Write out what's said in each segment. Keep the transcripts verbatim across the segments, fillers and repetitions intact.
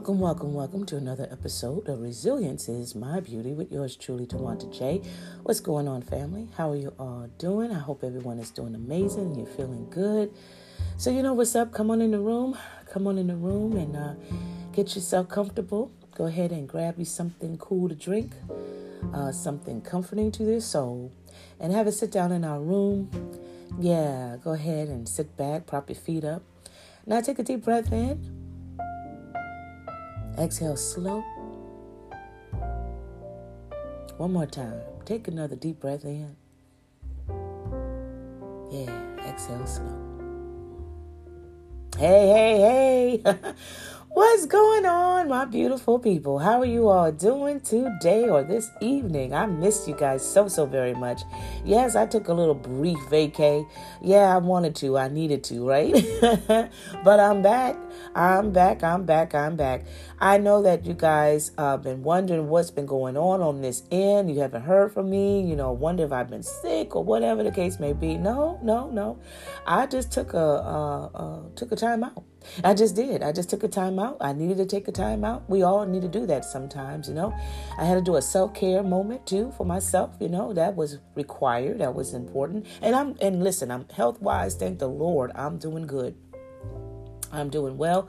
Welcome, welcome, welcome to another episode of Resilience is My Beauty with yours truly, Tawanta J. What's going on, family? How are you all doing? I hope everyone is doing amazing and you're feeling good. So you know what's up. Come on in the room. Come on in the room and uh, get yourself comfortable. Go ahead and grab you something cool to drink, uh, something comforting to their soul, and have a sit down in our room. Yeah, go ahead and sit back, prop your feet up. Now take a deep breath in. Exhale slow. One more time. Take another deep breath in. Yeah, exhale slow. Hey, hey, hey. What's going on, my beautiful people? How are you all doing today or this evening? I missed you guys so, so very much. Yes, I took a little brief vacay. Yeah, I wanted to. I needed to, right? But I'm back. I'm back. I'm back. I'm back. I know that you guys have uh, been wondering what's been going on on this end. You haven't heard from me. You know, wonder if I've been sick or whatever the case may be. No, no, no. I just took a, uh, uh, took a time out. I just did. I just took a time out. I needed to take a time out. We all need to do that sometimes, you know. I had to do a self-care moment too for myself, you know. That was required. That was important. And I'm and listen, I'm health-wise, thank the Lord, I'm doing good. I'm doing well.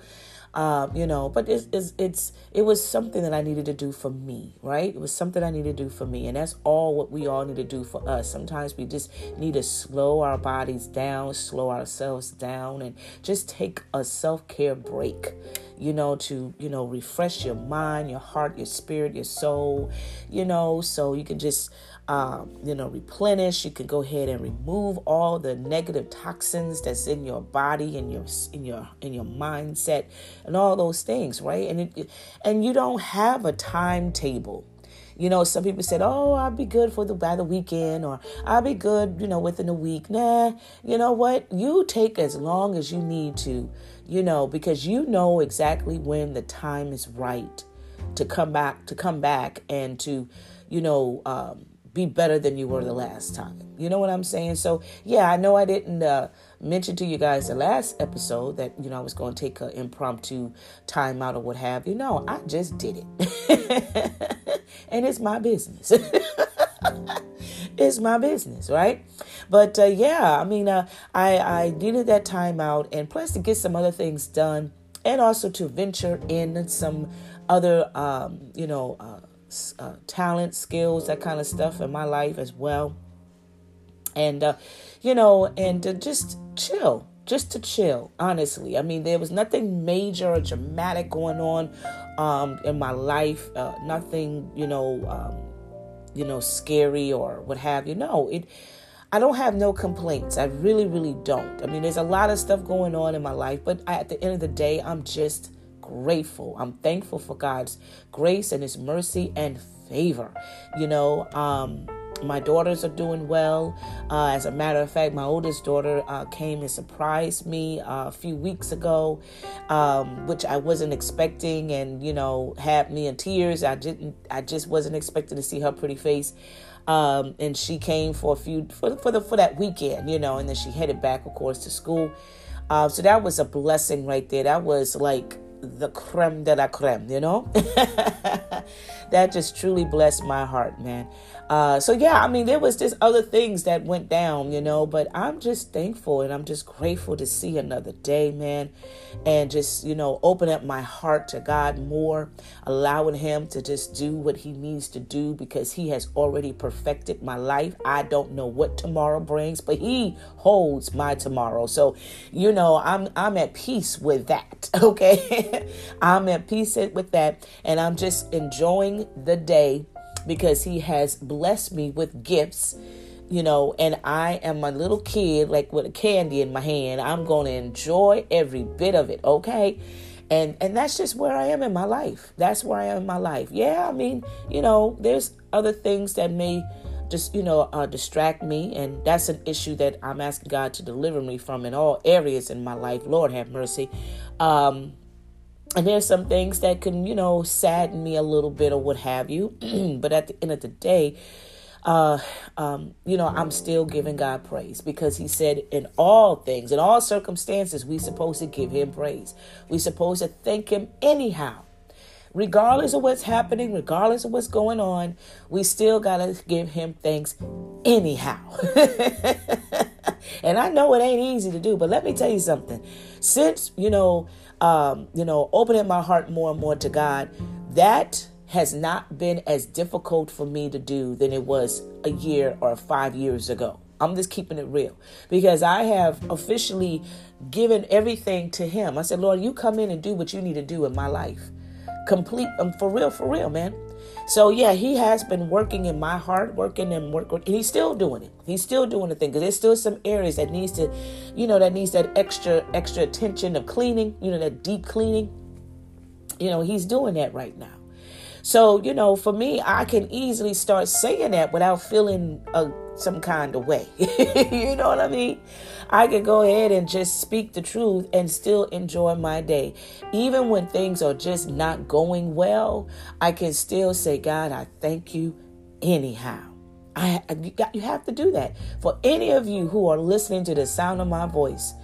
Um, you know, but it's, it's, it's, it was something that I needed to do for me, right? It was something I needed to do for me. And that's all what we all need to do for us. Sometimes we just need to slow our bodies down, slow ourselves down, and just take a self-care break, you know, to, you know, refresh your mind, your heart, your spirit, your soul, you know, so you can just, Um, you know, replenish. You can go ahead and remove all the negative toxins that's in your body and your in your in your mindset and all those things, right? And it, and you don't have a timetable. You know, some people said, "Oh, I'll be good for the by the weekend," or "I'll be good," you know, within a week. Nah, you know what? You take as long as you need to, you know, because you know exactly when the time is right to come back to come back and to, you know. Um, be better than you were the last time. You know what I'm saying? So, yeah, I know I didn't uh, mention to you guys the last episode that, you know, I was going to take an impromptu time out or what have you. No, I just did it. And it's my business. It's my business, right? But, uh, yeah, I mean, uh, I, I needed that time out and plus to get some other things done and also to venture in some other, um, you know, uh, Uh, talent, skills, that kind of stuff in my life as well. And, uh, you know, and to just chill, just to chill, honestly. I mean, there was nothing major or dramatic going on um, in my life. Uh, nothing, you know, um, you know, scary or what have you. No, it, I don't have no complaints. I really, really don't. I mean, there's a lot of stuff going on in my life, but I, at the end of the day, I'm just grateful. I'm thankful for God's grace and his mercy and favor. You know, um, my daughters are doing well. Uh, as a matter of fact, my oldest daughter uh, came and surprised me uh, a few weeks ago, um, which I wasn't expecting, and, you know, had me in tears. I didn't, I just wasn't expecting to see her pretty face. Um, and she came for a few, for, for the, for that weekend, you know, and then she headed back, of course, to school. Uh, so that was a blessing right there. That was like the creme de la creme, you know. That just truly blessed my heart, man. Uh, so yeah, I mean, there was just other things that went down, you know, but I'm just thankful and I'm just grateful to see another day, man, and just, you know, open up my heart to God more, allowing him to just do what he needs to do because he has already perfected my life. I don't know what tomorrow brings, but he holds my tomorrow. So, you know, I'm, I'm at peace with that. Okay. I'm at peace with that, and I'm just enjoying the day because he has blessed me with gifts, you know, and I am a little kid, like with a candy in my hand. I'm going to enjoy every bit of it, okay? And and that's just where I am in my life. That's where I am in my life. Yeah, I mean, you know, there's other things that may just, you know, uh, distract me. And that's an issue that I'm asking God to deliver me from in all areas in my life. Lord have mercy. Um... And there's some things that can, you know, sadden me a little bit or what have you. But at the end of the day, uh, um, you know, I'm still giving God praise because he said in all things, in all circumstances, we supposed to give him praise. We supposed to thank him anyhow. Regardless of what's happening, regardless of what's going on, we still got to give him thanks anyhow. And I know it ain't easy to do, but let me tell you something. Since, you know, um, you know, opening my heart more and more to God, that has not been as difficult for me to do than it was a year or five years ago. I'm just keeping it real because I have officially given everything to him. I said, Lord, you come in and do what you need to do in my life. Complete, um, for real, for real, man. So, yeah, he has been working in my heart, working and working. He's still doing it. He's still doing the thing because there's still some areas that needs to, you know, that needs that extra, extra attention of cleaning, you know, that deep cleaning. You know, he's doing that right now. So, you know, for me, I can easily start saying that without feeling a, some kind of way. You know what I mean? I can go ahead and just speak the truth and still enjoy my day. Even when things are just not going well, I can still say, God, I thank you anyhow. I, you, got, you have to do that. For any of you who are listening to the sound of my voice,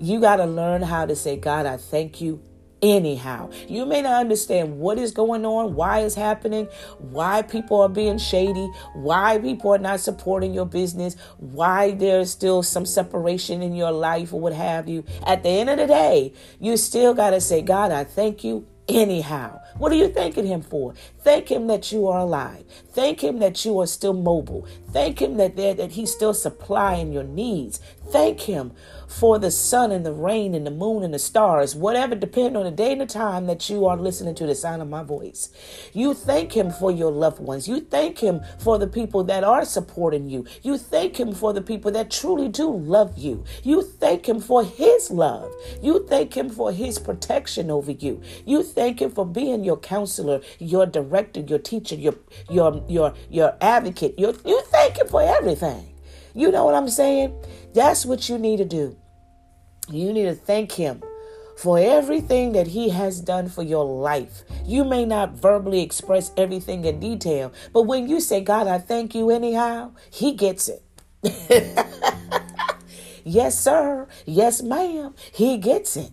you got to learn how to say, God, I thank you anyhow. You may not understand what is going on, why it's happening, why people are being shady, why people are not supporting your business, why there's still some separation in your life or what have you. At the end of the day, you still got to say, God, I thank you anyhow. What are you thanking him for? Thank him that you are alive. Thank him that you are still mobile. Thank him that that he's still supplying your needs. Thank him for the sun and the rain and the moon and the stars, whatever, depend on the day and the time that you are listening to the sound of my voice. You thank him for your loved ones. You thank him for the people that are supporting you. You thank him for the people that truly do love you. You thank him for his love. You thank him for his protection over you. You thank him for being your counselor, your director, your teacher, your your your your advocate. You you thank him for everything. You know what I'm saying? That's what you need to do. You need to thank him for everything that he has done for your life. You may not verbally express everything in detail, but when you say, God, I thank you anyhow, he gets it. Yes, sir. Yes, ma'am. He gets it.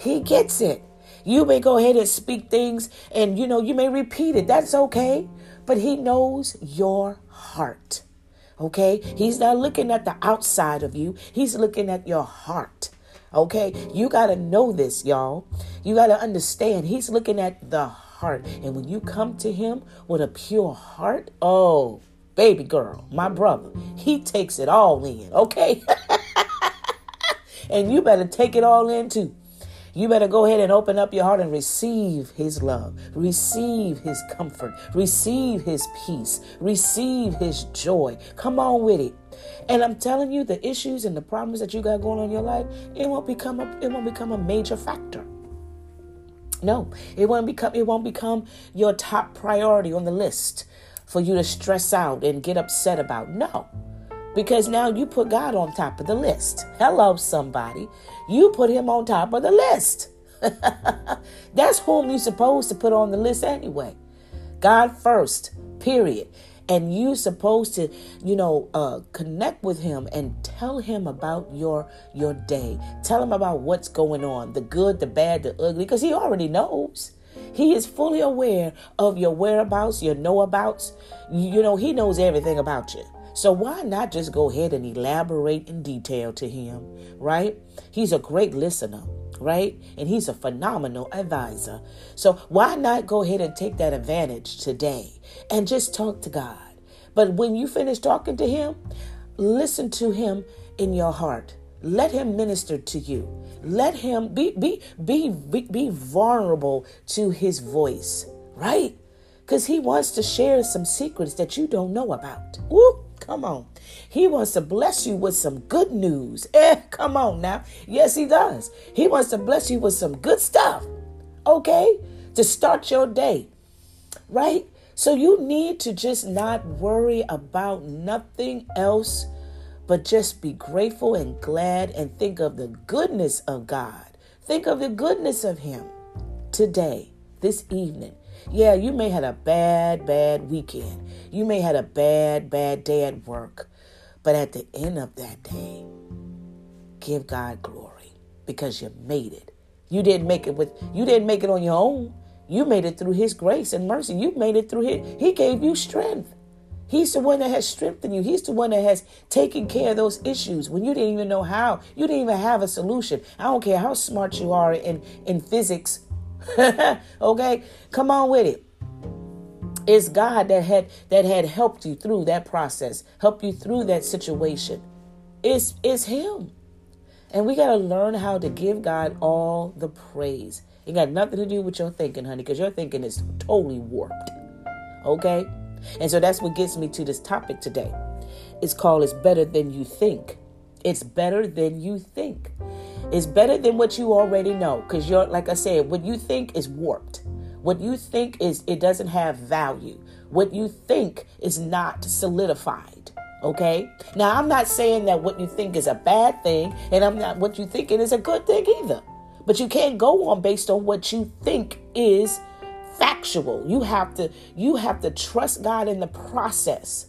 He gets it. You may go ahead and speak things and, you know, you may repeat it. That's okay. But he knows your heart. Okay? He's not looking at the outside of you. He's looking at your heart. Okay? You got to know this, y'all. You got to understand. He's looking at the heart. And when you come to him with a pure heart, oh, baby girl, my brother, he takes it all in. Okay? And you better take it all in too. You better go ahead and open up your heart and receive his love, receive his comfort, receive his peace, receive his joy. Come on with it. And I'm telling you, the issues and the problems that you got going on in your life, it won't become a, it won't become a major factor. No, it won't become, it won't become your top priority on the list for you to stress out and get upset about. No. Because now you put God on top of the list. Hello, somebody. You put him on top of the list. That's whom you're supposed to put on the list anyway. God first, period. And you're supposed to, you know, uh, connect with him and tell him about your, your day. Tell him about what's going on, the good, the bad, the ugly, because he already knows. He is fully aware of your whereabouts, your know-abouts. You know, he knows everything about you. So why not just go ahead and elaborate in detail to him, right? He's a great listener, right? And he's a phenomenal advisor. So why not go ahead and take that advantage today and just talk to God? But when you finish talking to him, listen to him in your heart. Let him minister to you. Let him be be be be, be vulnerable to his voice, right? Because he wants to share some secrets that you don't know about. Woo! Come on. He wants to bless you with some good news. Eh, come on now. Yes, he does. He wants to bless you with some good stuff. Okay? To start your day. Right? So you need to just not worry about nothing else, but just be grateful and glad and think of the goodness of God. Think of the goodness of him today, this evening. Yeah, you may had a bad, bad weekend. You may had a bad, bad day at work. But at the end of that day, give God glory because you made it. You didn't make it with you didn't make it on your own. You made it through his grace and mercy. You made it through his, he gave you strength. He's the one that has strengthened you. He's the one that has taken care of those issues when you didn't even know how. You didn't even have a solution. I don't care how smart you are in, in physics. Okay? Come on with it. It's God that had that had helped you through that process, helped you through that situation. It's, it's him. And we got to learn how to give God all the praise. It got nothing to do with your thinking, honey, because your thinking is totally warped. Okay? And so that's what gets me to this topic today. It's called It's Better Than You Think. It's better than you think. It's better than what you already know. Because you're, like I said, what you think is warped. What you think is, it doesn't have value. What you think is not solidified. Okay? Now, I'm not saying that what you think is a bad thing, and I'm not what you thinking is a good thing either. But you can't go on based on what you think is factual. You have to, you have to trust God in the process.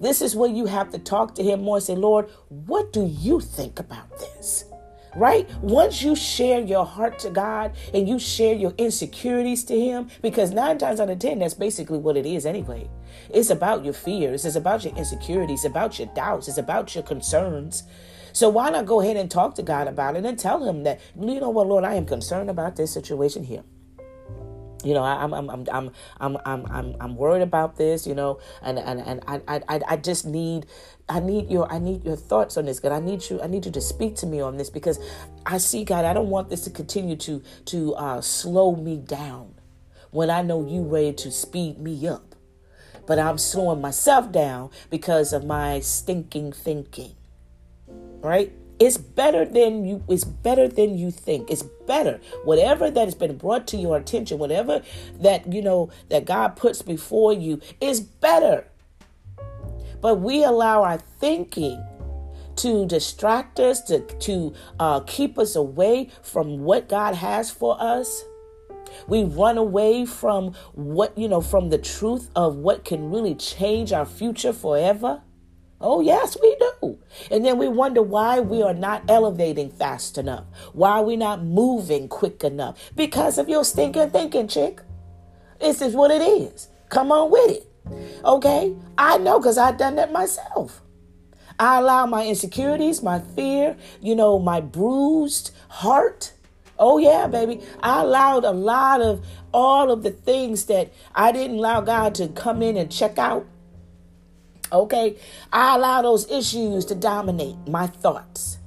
This is where you have to talk to him more and say, Lord, what do you think about this? Right? Once you share your heart to God and you share your insecurities to him, because nine times out of ten, that's basically what it is anyway. It's about your fears. It's about your insecurities, about your doubts. It's about your concerns. So why not go ahead and talk to God about it and tell him that, you know what, Lord, I am concerned about this situation here. You know, I'm, I'm, I'm, I'm, I'm, I'm, I'm worried about this, you know, and, and, and I, I, I just need, I need your, I need your thoughts on this, God. I need you, I need you to speak to me on this, because I see, God, I don't want this to continue to, to, uh, slow me down when I know you ready to speed me up, but I'm slowing myself down because of my stinking thinking, right? It's better than you, it's better than you think. It's better. Whatever that has been brought to your attention, whatever that, you know, that God puts before you is better. But we allow our thinking to distract us, to, to uh, keep us away from what God has for us. We run away from what, you know, from the truth of what can really change our future forever. Oh, yes, we do. And then we wonder why we are not elevating fast enough. Why are we not moving quick enough? Because of your stinking thinking, chick. This is what it is. Come on with it. Okay? I know, because I've done that myself. I allow my insecurities, my fear, you know, my bruised heart. Oh, yeah, baby. I allowed a lot of all of the things that I didn't allow God to come in and check out. Okay, I allow those issues to dominate my thoughts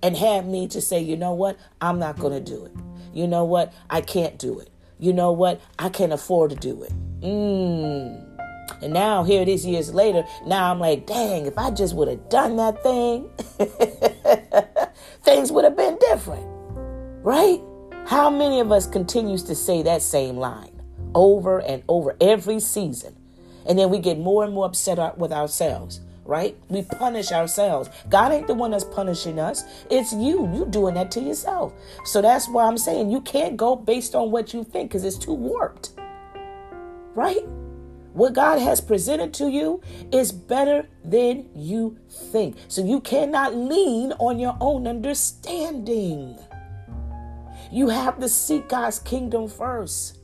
and have me to say, you know what, I'm not going to do it. You know what, I can't do it. You know what, I can't afford to do it. Mm. And now here it is years later. Now I'm like, dang, if I just would have done that thing, things would have been different. Right? How many of us continues to say that same line over and over every season? And then we get more and more upset with ourselves, right? We punish ourselves. God ain't the one that's punishing us. It's you. You doing that to yourself. So that's why I'm saying you can't go based on what you think, because it's too warped, right? What God has presented to you is better than you think. So you cannot lean on your own understanding. You have to seek God's kingdom first.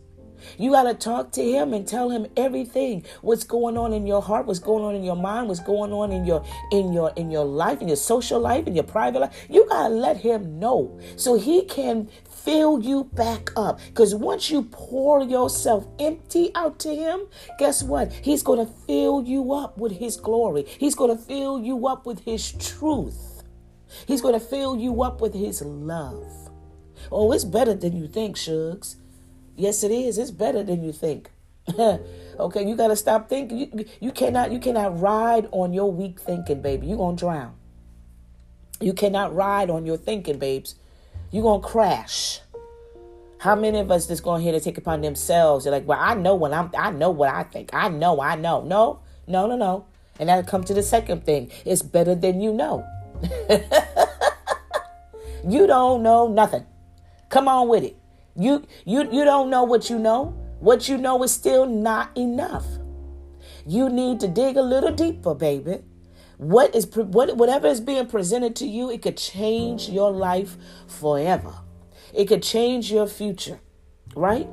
You got to talk to him and tell him everything. What's going on in your heart, what's going on in your mind, what's going on in your in your in your life, in your social life, in your private life. You got to let him know so he can fill you back up. Because once you pour yourself empty out to him, guess what? He's going to fill you up with his glory. He's going to fill you up with his truth. He's going to fill you up with his love. Oh, it's better than you think, Shugs. Yes, it is. It's better than you think. Okay, you got to stop thinking. You, you cannot you cannot ride on your weak thinking, baby. You're going to drown. You cannot ride on your thinking, babes. You're going to crash. How many of us just going here to take upon themselves? They're like, well, I know when I'm, I know what I think. I know, I know. No, no, no, no. And that'll come to the second thing. It's better than you know. You don't know nothing. Come on with it. You you you don't know what you know. What you know is still not enough. You need to dig a little deeper, baby. What is what whatever is being presented to you, it could change your life forever. It could change your future, right?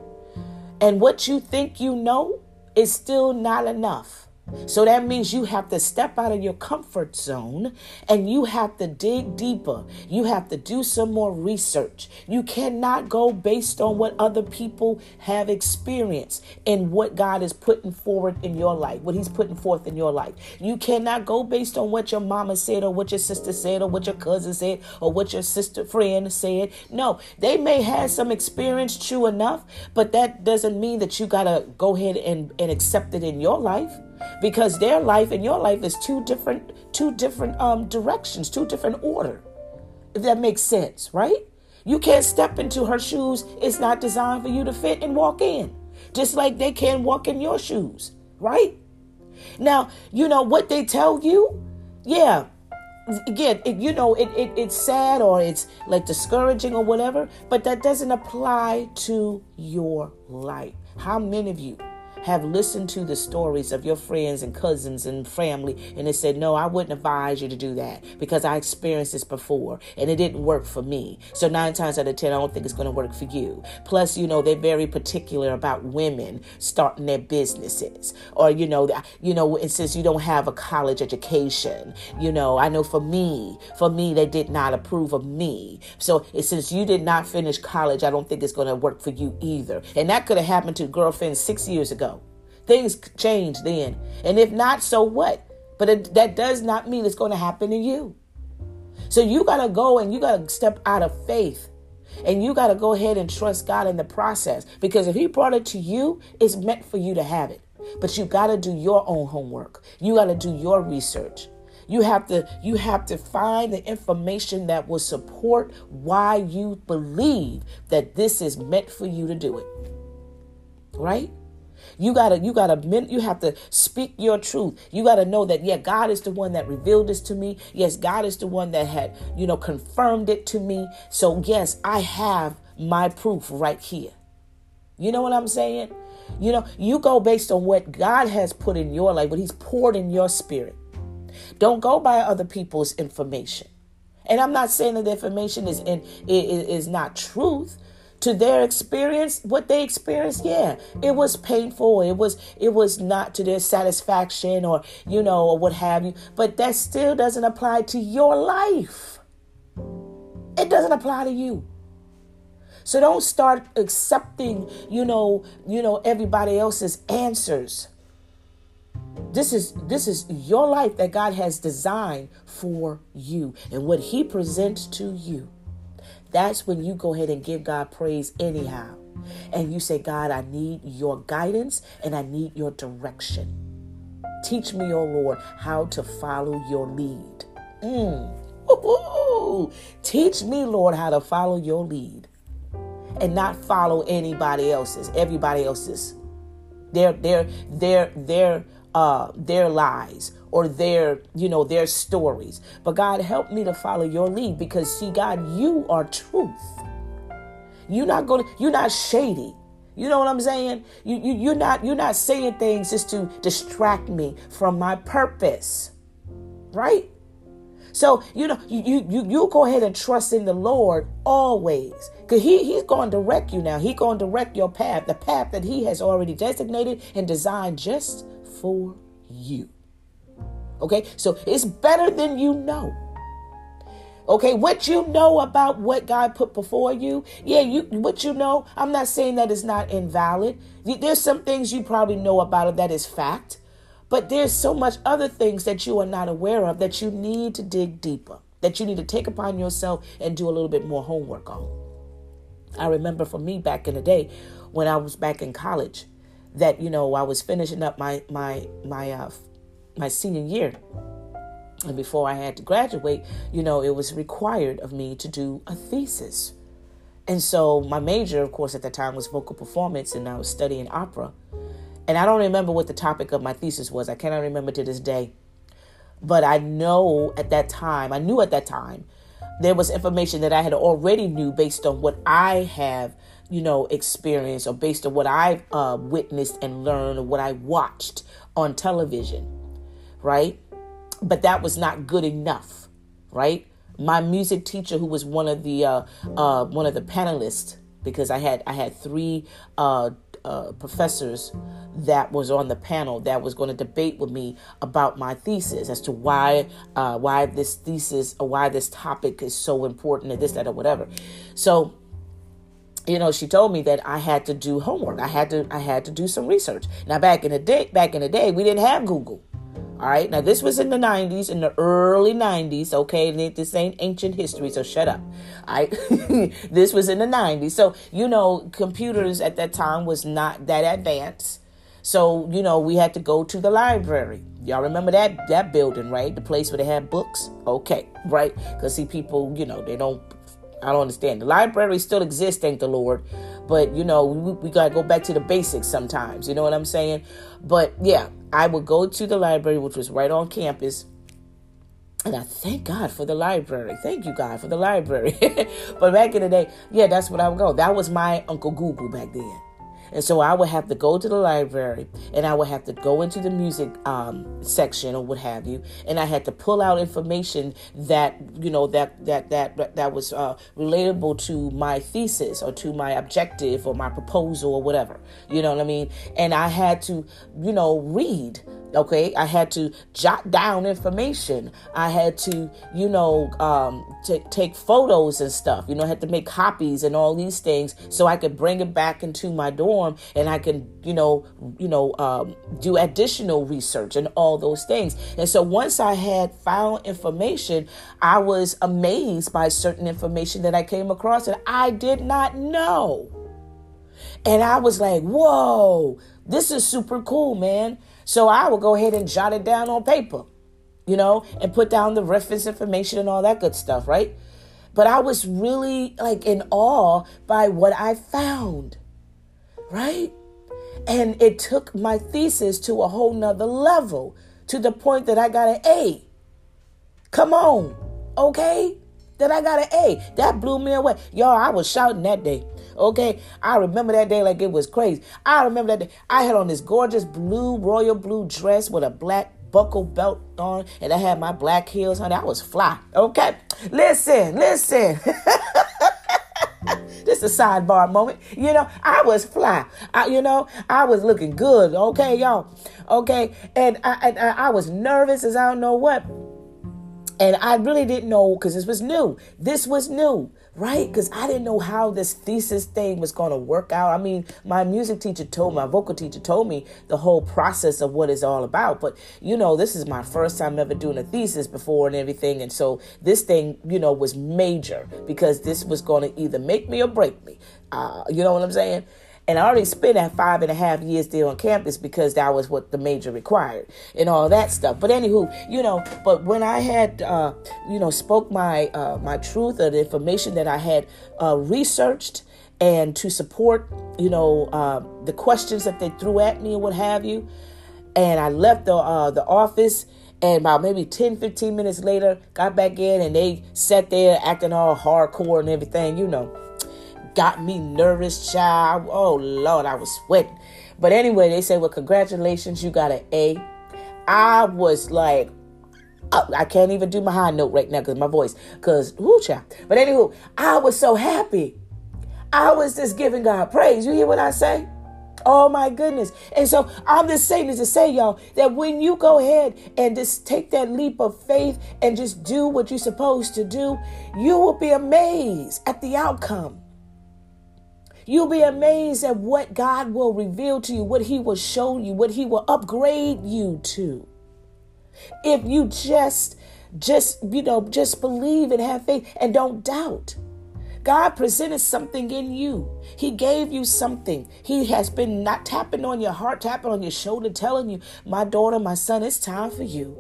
And what you think you know is still not enough. So that means you have to step out of your comfort zone and you have to dig deeper. You have to do some more research. You cannot go based on what other people have experienced and what God is putting forward in your life, what he's putting forth in your life. You cannot go based on what your mama said or what your sister said or what your cousin said or what your sister friend said. No, they may have some experience, true enough, but that doesn't mean that you got to go ahead and, and accept it in your life. Because their life and your life is two different, two different um, directions, two different order. If that makes sense, right? You can't step into her shoes. It's not designed for you to fit and walk in. Just like they can't walk in your shoes, right? Now, you know what they tell you? Yeah. Again, it, you know, it, it it's sad or it's like discouraging or whatever, but that doesn't apply to your life. How many of you have listened to the stories of your friends and cousins and family, and they said, no, I wouldn't advise you to do that because I experienced this before and it didn't work for me. So nine times out of ten, I don't think it's going to work for you. Plus, you know, they're very particular about women starting their businesses, or, you know, you know, and since you don't have a college education, you know, I know for me, for me, they did not approve of me. So since you did not finish college, I don't think it's going to work for you either. And that could have happened to girlfriends six years ago. Things change then. And if not, so what? But it, that does not mean it's going to happen to you. So you got to go and you got to step out of faith. And you got to go ahead and trust God in the process. Because if he brought it to you, it's meant for you to have it. But you got to do your own homework. You got to do your research. You have to, you have to find the information that will support why you believe that this is meant for you to do it. Right? You gotta, you gotta, you have to speak your truth. You gotta know that, yeah, God is the one that revealed this to me. Yes, God is the one that had, you know, confirmed it to me. So yes, I have my proof right here. You know what I'm saying? You know, you go based on what God has put in your life, what he's poured in your spirit. Don't go by other people's information. And I'm not saying that the information is in, is, is not truth. To their experience, what they experienced, yeah, it was painful. It was it was not to their satisfaction or, you know, or what have you. But that still doesn't apply to your life. It doesn't apply to you. So don't start accepting, you know, you know, everybody else's answers. This is this is your life that God has designed for you and what he presents to you. That's when you go ahead and give God praise anyhow. And you say, God, I need your guidance and I need your direction. Teach me, oh Lord, how to follow your lead. Mm. Ooh. Teach me, Lord, how to follow your lead and not follow anybody else's, everybody else's, their, their, their, their, uh, their lies or their, you know, their stories. But God, help me to follow your lead because, see, God, you are truth. You're not going to, you're not shady. You know what I'm saying? You, you, you're not, you're not saying things just to distract me from my purpose, right? So, you know, you, you, you, you go ahead and trust in the Lord always because he, he's going to direct you now. He's going to direct your path, the path that he has already designated and designed just for you. Okay, so it's better than you know. Okay, what you know about what God put before you, yeah, you what you know, I'm not saying that it's not invalid. There's some things you probably know about it that is fact, but there's so much other things that you are not aware of that you need to dig deeper, that you need to take upon yourself and do a little bit more homework on. I remember for me back in the day when I was back in college that, you know, I was finishing up my, my, my, uh, my senior year, and before I had to graduate, you know, it was required of me to do a thesis. And so my major, of course, at that time was vocal performance, and I was studying opera. And I don't remember what the topic of my thesis was. I cannot remember to this day. But I know at that time, I knew at that time, there was information that I had already knew based on what I have, you know, experienced or based on what I've uh, witnessed and learned or what I watched on television. Right? But that was not good enough, right? My music teacher, who was one of the uh, uh, one of the panelists, because I had I had three uh, uh, professors that was on the panel that was going to debate with me about my thesis as to why uh, why this thesis or why this topic is so important and this, that, or whatever. So, you know, she told me that I had to do homework. I had to I had to do some research. Now, back in the day, back in the day, we didn't have Google. All right. Now, this was in the nineties, in the early nineties. OK, this ain't ancient history. So shut up. I this was in the nineties. So, you know, computers at that time was not that advanced. So, you know, we had to go to the library. Y'all remember that that building, right? The place where they had books. OK. Right. Because, see, people, you know, they don't I don't understand. The library still exists. Thank the Lord. But, you know, we, we got to go back to the basics sometimes. You know what I'm saying? But, yeah. I would go to the library, which was right on campus, and I thank God for the library. Thank you, God, for the library. But back in the day, yeah, that's what I would go. That was my Uncle Google back then. And so I would have to go to the library, and I would have to go into the music um, section or what have you, and I had to pull out information that, you know, that that that that was uh, relatable to my thesis or to my objective or my proposal or whatever. You know what I mean? And I had to, you know, read. Okay, I had to jot down information. I had to, you know, um, t- take photos and stuff. You know, I had to make copies and all these things so I could bring it back into my dorm and I can, you know, you know, um, do additional research and all those things. And so once I had found information, I was amazed by certain information that I came across that I did not know. And I was like, whoa, this is super cool, man. So I would go ahead and jot it down on paper, you know, and put down the reference information and all that good stuff, right? But I was really like in awe by what I found, right? And it took my thesis to a whole nother level, to the point that I got an A. Come on, okay? That I got an A. That blew me away. Y'all, I was shouting that day. Okay, I remember that day like it was crazy. I remember that day. I had on this gorgeous blue, royal blue dress with a black buckle belt on, and I had my black heels on. I was fly. Okay, listen, listen. This is a sidebar moment. You know, I was fly. I, you know, I was looking good. Okay, y'all. Okay, and I, and I, I was nervous as I don't know what. And I really didn't know because this was new. This was new. Right? Because I didn't know how this thesis thing was going to work out. I mean, my music teacher told me, my vocal teacher told me the whole process of what it's all about. But, you know, this is my first time ever doing a thesis before and everything. And so this thing, you know, was major because this was going to either make me or break me. Uh, you know what I'm saying? And I already spent that five and a half years there on campus because that was what the major required and all that stuff. But anywho, you know, but when I had, uh, you know, spoke my uh, my truth or the information that I had uh, researched and to support, you know, uh, the questions that they threw at me and what have you. And I left the uh, the office. And about maybe ten, fifteen minutes later, got back in and they sat there acting all hardcore and everything, you know. Got me nervous, child. Oh, Lord, I was sweating. But anyway, they said, well, congratulations, you got an A. I was like, oh, I can't even do my high note right now because my voice, because, whoo, child. But anywho, I was so happy. I was just giving God praise. You hear what I say? Oh, my goodness. And so I'm just saying this to say, y'all, that when you go ahead and just take that leap of faith and just do what you're supposed to do, you will be amazed at the outcome. You'll be amazed at what God will reveal to you, what he will show you, what he will upgrade you to. If you just, just, you know, just believe and have faith and don't doubt. God presented something in you. He gave you something. He has been not tapping on your heart, tapping on your shoulder, telling you, my daughter, my son, it's time for you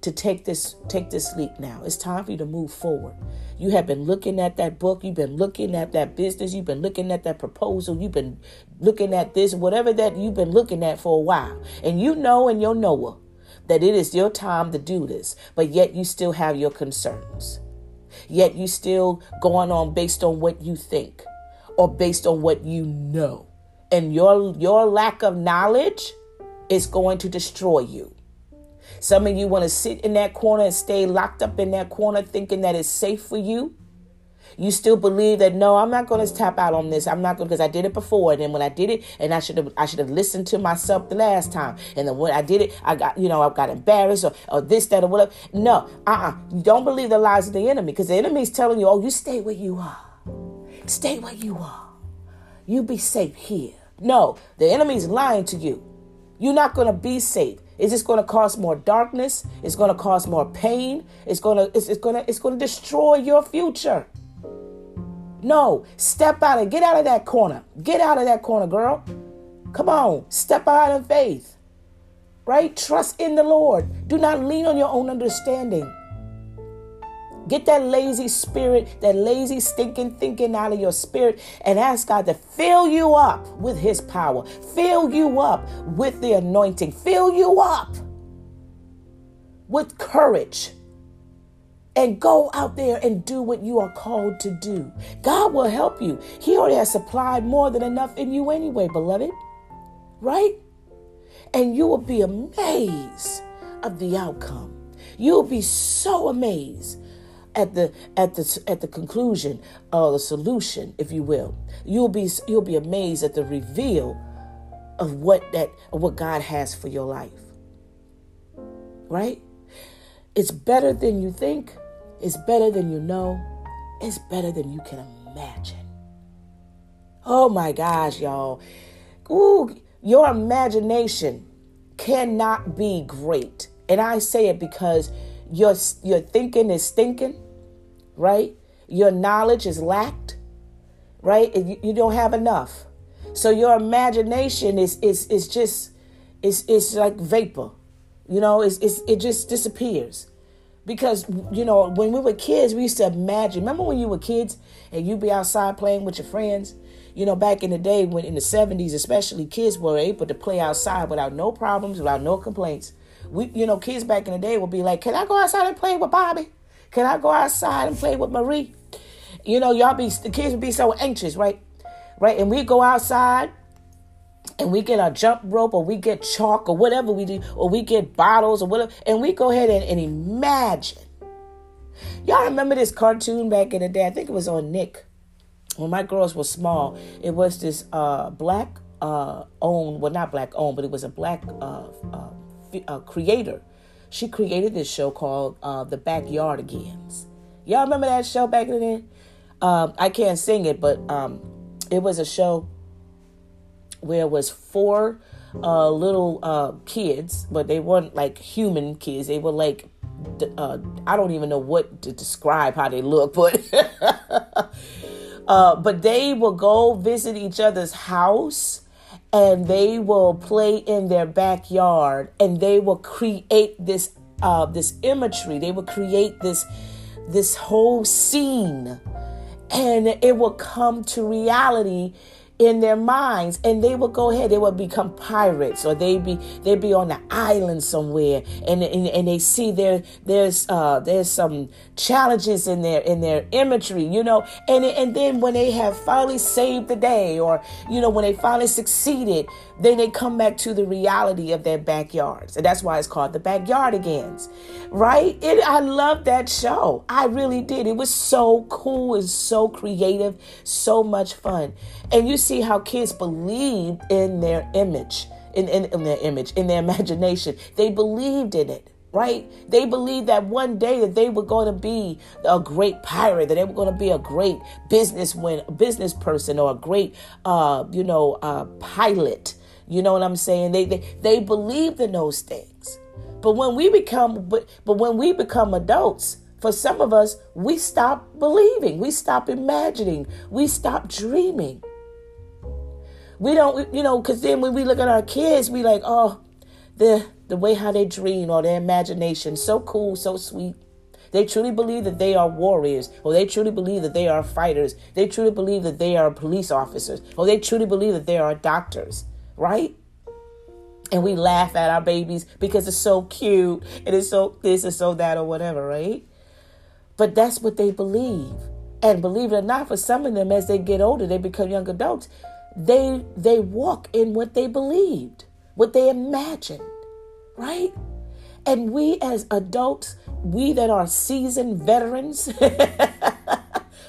to take this, take this leap now. It's time for you to move forward. You have been looking at that book. You've been looking at that business. You've been looking at that proposal. You've been looking at this, whatever that you've been looking at for a while. And you know in your Noah that it is your time to do this. But yet you still have your concerns. Yet you still going on based on what you think or based on what you know. And your, your lack of knowledge is going to destroy you. Some of you want to sit in that corner and stay locked up in that corner thinking that it's safe for you. You still believe that, no, I'm not going to tap out on this. I'm not going to, because I did it before. And then when I did it, and I should have I should have listened to myself the last time. And then when I did it, I got, you know, I got embarrassed or, or this, that, or whatever. No, uh-uh. You don't believe the lies of the enemy, because the enemy's telling you, oh, you stay where you are. Stay where you are. You be safe here. No, the enemy's lying to you. You're not going to be safe. It's just going to cause more darkness. It's going to cause more pain. It's going to it's, it's going to it's going to destroy your future. No, step out and get out of that corner. Get out of that corner, girl. Come on, step out in faith. Right? Trust in the Lord. Do not lean on your own understanding. Get that lazy spirit, that lazy stinking thinking out of your spirit, and ask God to fill you up with his power. Fill you up with the anointing. Fill you up with courage. And go out there and do what you are called to do. God will help you. He already has supplied more than enough in you anyway, beloved. Right? And you will be amazed of the outcome. You'll be so amazed at the at the at the conclusion or the solution, if you will. You'll be you'll be amazed at the reveal of what that of what God has for your life. Right? It's better than you think. It's better than you know. It's better than you can imagine. Oh my gosh, y'all. Ooh, your imagination cannot be great. And I say it because your, your thinking is stinking, right? Your knowledge is lacked, right? And you, you don't have enough. So your imagination is is is just, it's, it's like vapor. You know, it's, it's, it just disappears. Because, you know, when we were kids, we used to imagine. Remember when you were kids and you'd be outside playing with your friends? You know, back in the day, when in the seventies especially, kids were able to play outside without no problems, without no complaints. We, you know, kids back in the day would be like, can I go outside and play with Bobby? Can I go outside and play with Marie? You know, y'all be, the kids would be so anxious, right? Right? And we'd go outside. And we get our jump rope, or we get chalk, or whatever we do, or we get bottles, or whatever. And we go ahead and, and imagine. Y'all remember this cartoon back in the day? I think it was on Nick. When my girls were small, it was this uh, black uh, owned, well, not black owned, but it was a black uh, uh, uh, creator. She created this show called uh, The Backyardigans. Y'all remember that show back in the day? Uh, I can't sing it, but um, it was a show where it was four uh, little uh, kids, but they weren't like human kids. They were like, uh, I don't even know what to describe how they look, but uh, but they will go visit each other's house, and they will play in their backyard, and they will create this uh, this imagery. They will create this this whole scene, and it will come to reality in their minds, and they would go ahead, they would become pirates, or they'd be they'd be on an island somewhere, and and, and they see there there's uh there's some challenges in their in their imagery, you know, and and then when they have finally saved the day, or you know, when they finally succeeded, then they come back to the reality of their backyards. And that's why it's called The Backyardigans, right? It, I love that show. I really did. It was so cool and so creative, so much fun. And you see how kids believe in their image, in, in, in their image, in their imagination. They believed in it, right? They believed that one day that they were going to be a great pirate, that they were going to be a great businessman, business person, or a great, uh, you know, uh, pilot. You know what I'm saying? They, they they believed in those things. But when we become but, but when we become adults, for some of us, we stop believing, we stop imagining, we stop dreaming. We don't, you know, because then when we look at our kids, we like, oh, the the way how they dream, or their imagination, so cool, so sweet. They truly believe that they are warriors, or they truly believe that they are fighters. They truly believe that they are police officers, or they truly believe that they are doctors. Right? And we laugh at our babies because it's so cute, and it's so this and so that, or whatever, right? But that's what they believe. And believe it or not, for some of them, as they get older, they become young adults, they they walk in what they believed, what they imagined, right? And we as adults, we that are seasoned veterans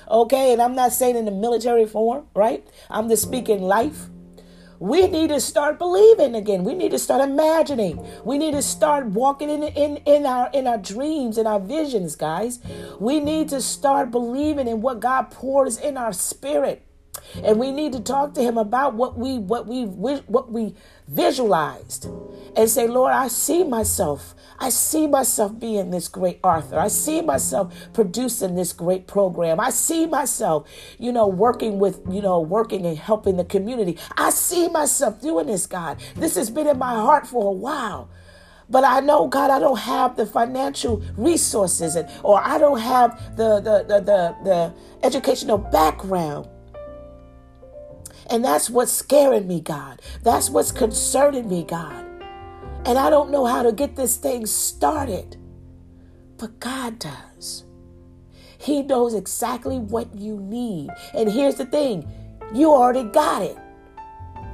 okay? And I'm not saying in the military form, right? I'm just speaking life. We need to start believing again. We need to start imagining. We need to start walking in in, in our in our dreams and our visions, guys. We need to start believing in what God pours in our spirit. And we need to talk to him about what we what we what we visualized and say, Lord, I see myself. I see myself being this great author. I see myself producing this great program. I see myself, you know, working with, you know, working and helping the community. I see myself doing this, God. This has been in my heart for a while. But I know, God, I don't have the financial resources and or I don't have the the the the, the educational background. And that's what's scaring me, God. That's what's concerning me, God. And I don't know how to get this thing started. But God does. He knows exactly what you need. And here's the thing. You already got it.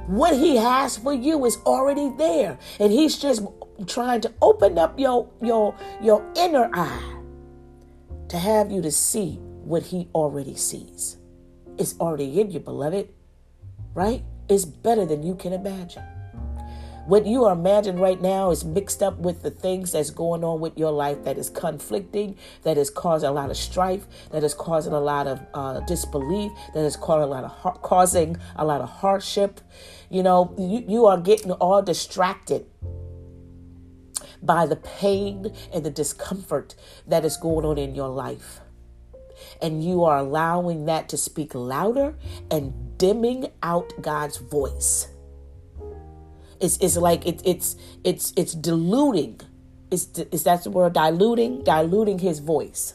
What he has for you is already there. And he's just trying to open up your, your, your inner eye to have you to see what he already sees. It's already in you, beloved. Right? It's better than you can imagine. What you are imagining right now is mixed up with the things that's going on with your life that is conflicting, that is causing a lot of strife, that is causing a lot of uh, disbelief, that is causing a lot of har- causing a lot of hardship. You know, you, you are getting all distracted by the pain and the discomfort that is going on in your life. And you are allowing that to speak louder and dimming out God's voice. It's, it's like it, it's it's it's diluting. Is is that the word? Diluting, diluting his voice.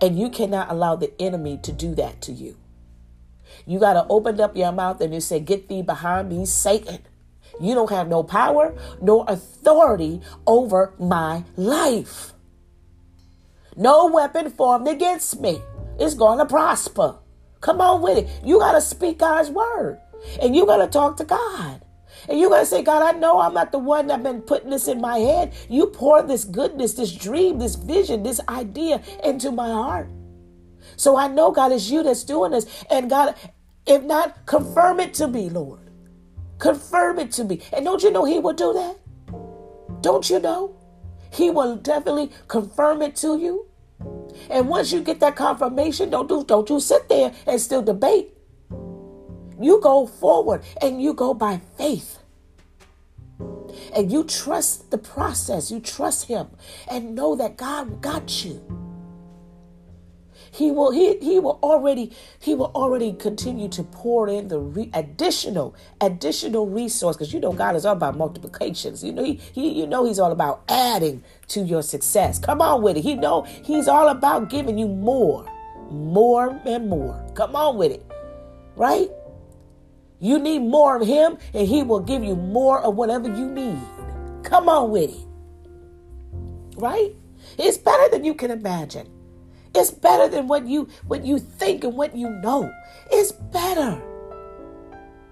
And you cannot allow the enemy to do that to you. You got to open up your mouth and you say, "Get thee behind me, Satan. You don't have no power, no authority over my life. No weapon formed against me is going to prosper." Come on with it. You got to speak God's word. And you got to talk to God. And you got to say, God, I know I'm not the one that's been putting this in my head. You poured this goodness, this dream, this vision, this idea into my heart. So I know, God, it's you that's doing this. And God, if not, confirm it to me, Lord. Confirm it to me. And don't you know he will do that? Don't you know? He will definitely confirm it to you. And once you get that confirmation, don't do, don't you sit there and still debate. You go forward and you go by faith. And you trust the process. You trust him and know that God got you. He will, he, he will already, he will already continue to pour in the re- additional, additional resource. Because you know God is all about multiplications. You know, he, he, you know he's all about adding to your success. Come on with it. He know he's all about giving you more, more and more. Come on with it. Right? You need more of him and he will give you more of whatever you need. Come on with it. Right? It's better than you can imagine. It's better than what you what you think and what you know. It's better.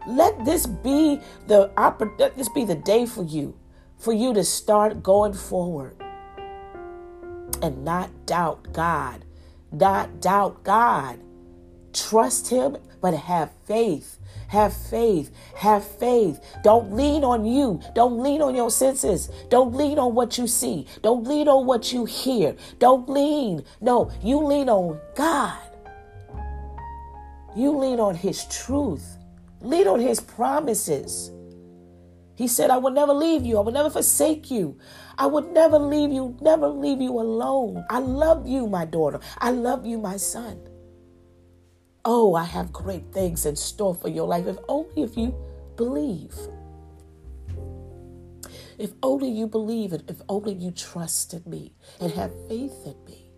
Let this be the let this be the day for you, for you to start going forward and not doubt God, not doubt God. Trust him, but have faith. Have faith. Have faith. Don't lean on you. Don't lean on your senses. Don't lean on what you see. Don't lean on what you hear. Don't lean. No, you lean on God. You lean on his truth. Lean on his promises. He said, I will never leave you. I will never forsake you. I would never leave you, never leave you alone. I love you, my daughter. I love you, my son. Oh, I have great things in store for your life. If only if you believe. If only you believe and if only you trust in me and have faith in me.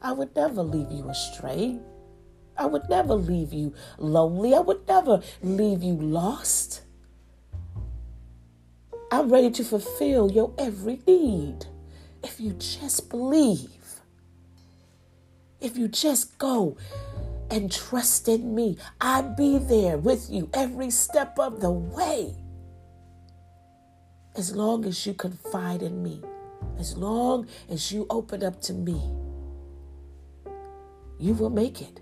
I would never leave you astray. I would never leave you lonely. I would never leave you lost. I'm ready to fulfill your every need. If you just believe. If you just go. And trust in me. I'll be there with you every step of the way. As long as you confide in me. As long as you open up to me. you will make it.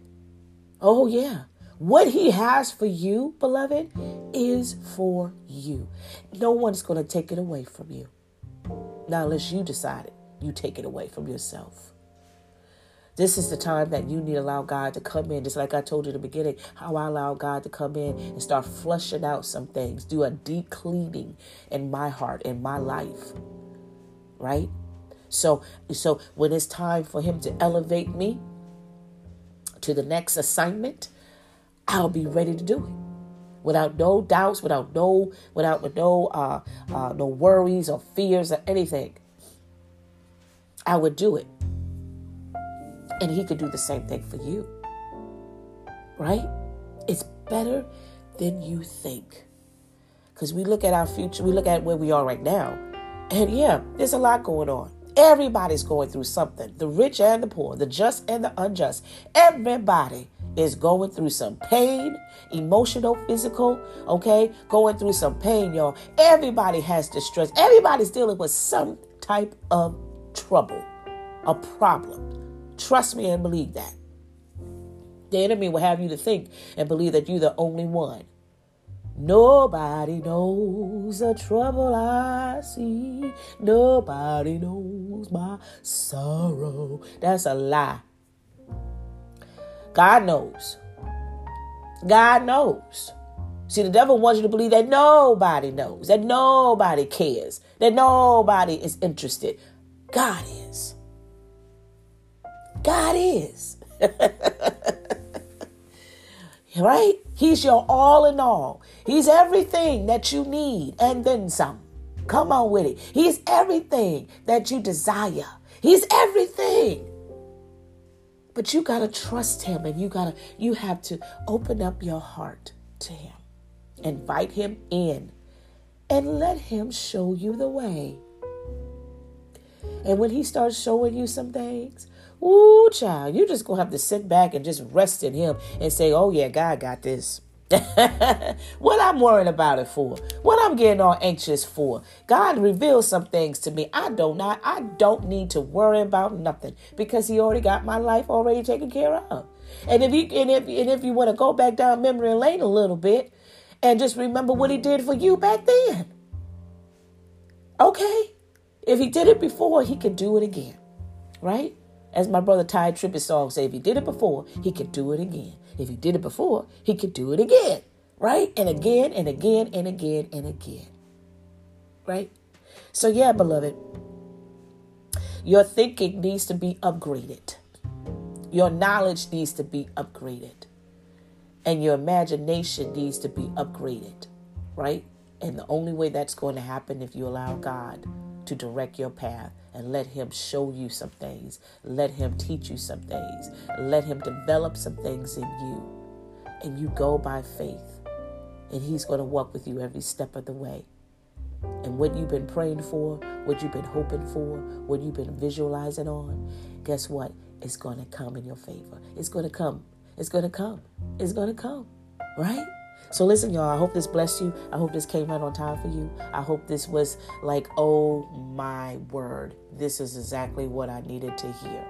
Oh, yeah. What he has for you, beloved, is for you. No one's going to take it away from you. Not unless you decide it. You take it away from yourself. This is the time that you need to allow God to come in. Just like I told you in the beginning, how I allow God to come in and start flushing out some things. Do a deep cleaning in my heart, in my life. Right? So, so when it's time for him to elevate me to the next assignment, I'll be ready to do it without no doubts, without no, without no, uh, uh, no worries or fears or anything. I would do it. And he could do the same thing for you. Right? It's better than you think. Because we look at our future, we look at where we are right now. And yeah, there's a lot going on. Everybody's going through something. The rich and the poor, the just and the unjust. Everybody is going through some pain, emotional, physical, okay? Going through some pain, y'all. Everybody has distress. Everybody's dealing with some type of trouble, a problem. Trust me and believe that. The enemy will have you to think and believe that you're the only one. Nobody knows the trouble I see. Nobody knows my sorrow. That's a lie. God knows. God knows. See, the devil wants you to believe that nobody knows, that nobody cares, that nobody is interested. God is. God is. Right? He's your all in all. He's everything that you need and then some. Come on with it. He's everything that you desire. He's everything. But you got to trust him, and you got to, you have to open up your heart to him. Invite him in and let him show you the way. And when he starts showing you some things, ooh, child, you just going to have to sit back and just rest in him and say, oh, yeah, God got this. What I'm worrying about it for, what I'm getting all anxious for. God reveals some things to me. I do not, I don't need to worry about nothing because he already got my life already taken care of. And if you, and if, and if you want to go back down memory lane a little bit and just remember what he did for you back then. Okay. If he did it before, he could do it again. Right? As my brother Ty Trippett song said, if he did it before, he could do it again. If he did it before, he could do it again. Right? And again, and again, and again, and again. Right? So yeah, beloved, your thinking needs to be upgraded. Your knowledge needs to be upgraded. And your imagination needs to be upgraded. Right? And the only way that's going to happen if you allow God to direct your path and let him show you some things. Let him teach you some things. Let him develop some things in you. And you go by faith. And he's going to walk with you every step of the way. And what you've been praying for, what you've been hoping for, what you've been visualizing on, guess what? It's going to come in your favor. It's going to come. It's going to come. It's going to come. Right? So listen, y'all, I hope this blessed you. I hope this came right on time for you. I hope this was like, oh, my word. This is exactly what I needed to hear.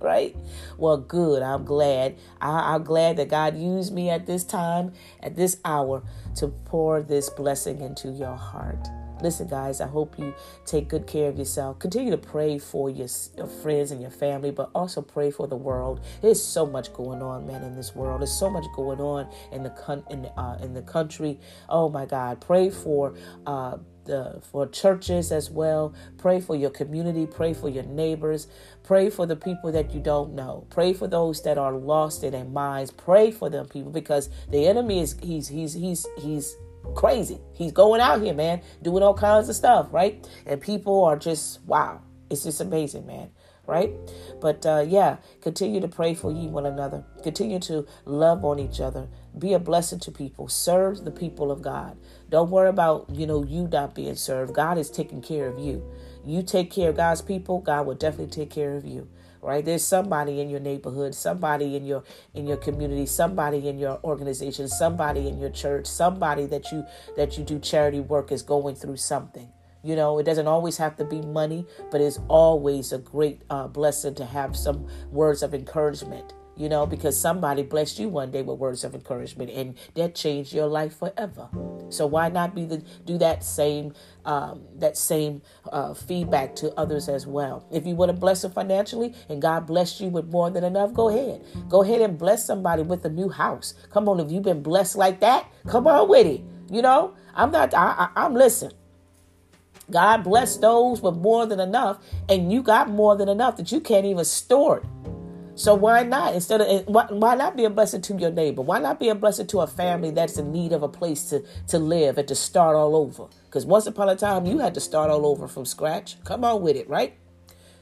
Right? Well, good. I'm glad. I- I'm glad that God used me at this time, at this hour, to pour this blessing into your heart. Listen, guys, I hope you take good care of yourself. Continue to pray for your, your friends and your family, but also pray for the world. There's so much going on, man, in this world. There's so much going on in the con- in, uh, in the country. Oh, my God. Pray for uh, the for churches as well. Pray for your community. Pray for your neighbors. Pray for the people that you don't know. Pray for those that are lost in their minds. Pray for them, people, because the enemy is, he's, he's, he's, he's, crazy. He's going out here, man, doing all kinds of stuff, right? And people are just, wow, it's just amazing, man, right? But uh, yeah, continue to pray for ye one another. Continue to love on each other. Be a blessing to people. Serve the people of God. Don't worry about, you know, you not being served. God is taking care of you. You take care of God's people, God will definitely take care of you. Right? There's somebody in your neighborhood, somebody in your in your community, somebody in your organization, somebody in your church, somebody that you that you do charity work is going through something. You know, it doesn't always have to be money, but it's always a great uh, blessing to have some words of encouragement, you know, because somebody blessed you one day with words of encouragement and that changed your life forever. So why not be the, do that same um, that same uh, feedback to others as well? If you want to bless them financially and God blessed you with more than enough, go ahead. Go ahead and bless somebody with a new house. Come on, if you've been blessed like that, come on with it. You know, I'm not, I, I, I'm listening. God blessed those with more than enough, and you got more than enough that you can't even store it. So why not? Instead of why, why not be a blessing to your neighbor? Why not be a blessing to a family that's in need of a place to, to live and to start all over? Because once upon a time, you had to start all over from scratch. Come on with it, right?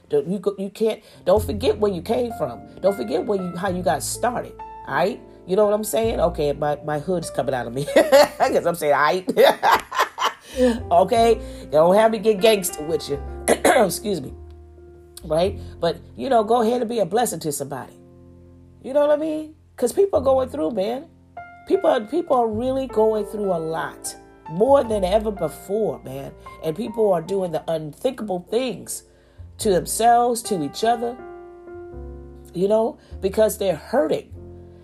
Don't, you you can't. Don't forget where you came from. Don't forget where you how you got started. All right, you know what I'm saying? Okay, my my hood's coming out of me because I'm saying all right. Okay, don't have me get gangster with you. Excuse me. Right? But, you know, go ahead and be a blessing to somebody. You know what I mean? Because people are going through, man. People are, people are really going through a lot. More than ever before, man. And people are doing the unthinkable things to themselves, to each other. You know? Because they're hurting.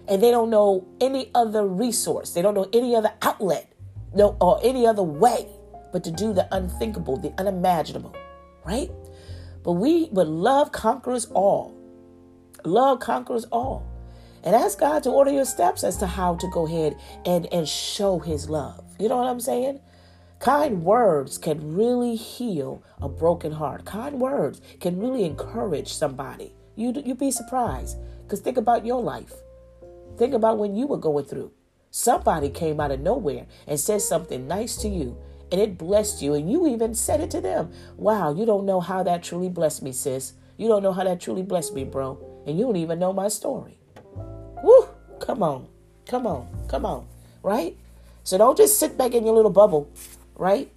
And they don't know any other resource. They don't know any other outlet. No, or any other way but to do the unthinkable, the unimaginable, right? But we, but love conquers all. Love conquers all. And ask God to order your steps as to how to go ahead and, and show his love. You know what I'm saying? Kind words can really heal a broken heart. Kind words can really encourage somebody. You, you'd be surprised because think about your life. Think about when you were going through. Somebody came out of nowhere and said something nice to you and it blessed you. And you even said it to them. Wow, you don't know how that truly blessed me, sis. You don't know how that truly blessed me, bro. And you don't even know my story. Woo, come on, come on, come on, right? So don't just sit back in your little bubble, right?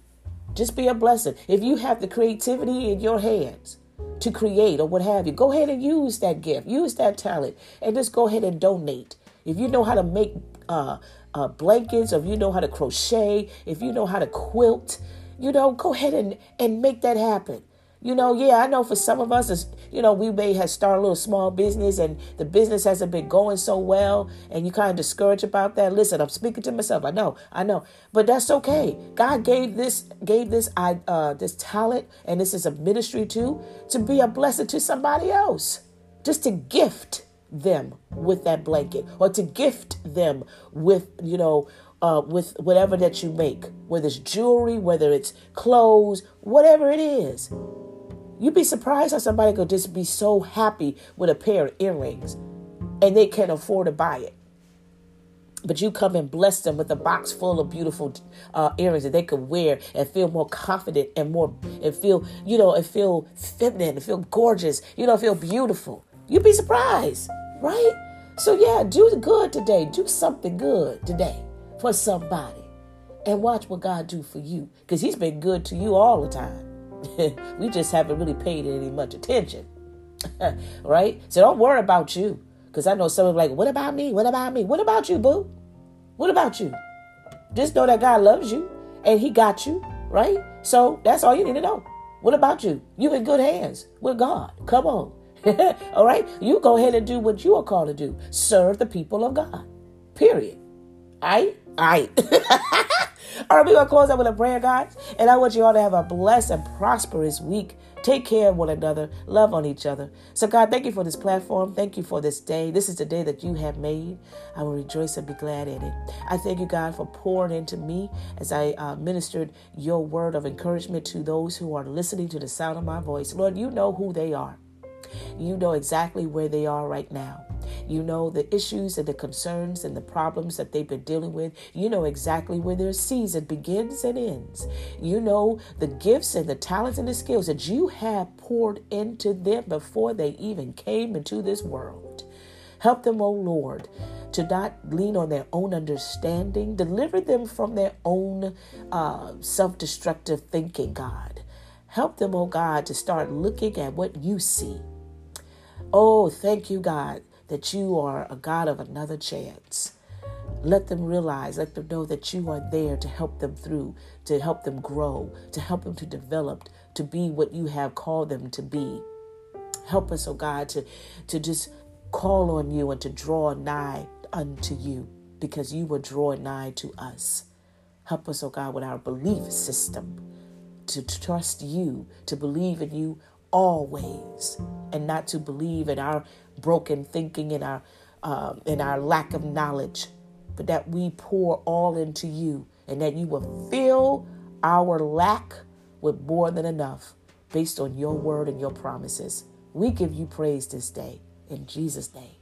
Just be a blessing. If you have the creativity in your hands to create or what have you, go ahead and use that gift, use that talent, and just go ahead and donate. If you know how to make Uh, uh, blankets, or if you know how to crochet, if you know how to quilt, you know, go ahead and, and make that happen. You know, yeah, I know for some of us, you know, we may have started a little small business and the business hasn't been going so well and you're kind of discouraged about that. Listen, I'm speaking to myself. I know, I know, but that's okay. God gave this, gave this, I, uh, this talent, and this is a ministry too, to be a blessing to somebody else, just to gift them with that blanket, or to gift them with, you know, uh, with whatever that you make, whether it's jewelry, whether it's clothes, whatever it is. You'd be surprised how somebody could just be so happy with a pair of earrings and they can't afford to buy it. But you come and bless them with a box full of beautiful uh, earrings that they could wear and feel more confident and more, and feel, you know, and feel feminine, and feel gorgeous, you know, feel beautiful. You'd be surprised, right? So yeah, do good today. Do something good today for somebody. And watch what God do for you. Because he's been good to you all the time. We just haven't really paid it any much attention. Right? So don't worry about you. Because I know some of you are like, what about me? What about me? What about you, boo? What about you? Just know that God loves you and he got you, right? So that's all you need to know. What about you? You in good hands with God. Come on. All right, you go ahead and do what you are called to do. Serve the people of God. Period. Aight? Aight. All right, we're going to close out with a prayer, guys. And I want you all to have a blessed and prosperous week. Take care of one another. Love on each other. So, God, thank you for this platform. Thank you for this day. This is the day that you have made. I will rejoice and be glad in it. I thank you, God, for pouring into me as I uh, ministered your word of encouragement to those who are listening to the sound of my voice. Lord, you know who they are. You know exactly where they are right now. You know the issues and the concerns and the problems that they've been dealing with. You know exactly where their season begins and ends. You know the gifts and the talents and the skills that you have poured into them before they even came into this world. Help them, oh Lord, to not lean on their own understanding. Deliver them from their own uh, self-destructive thinking, God. Help them, oh God, to start looking at what you see. Oh, thank you, God, that you are a God of another chance. Let them realize, let them know that you are there to help them through, to help them grow, to help them to develop, to be what you have called them to be. Help us, oh God, to, to just call on you and to draw nigh unto you, because you will draw nigh to us. Help us, oh God, with our belief system, to trust you, to believe in you always, and not to believe in our broken thinking and our uh, and our lack of knowledge, but that we pour all into you and that you will fill our lack with more than enough based on your word and your promises. We give you praise this day in Jesus' name.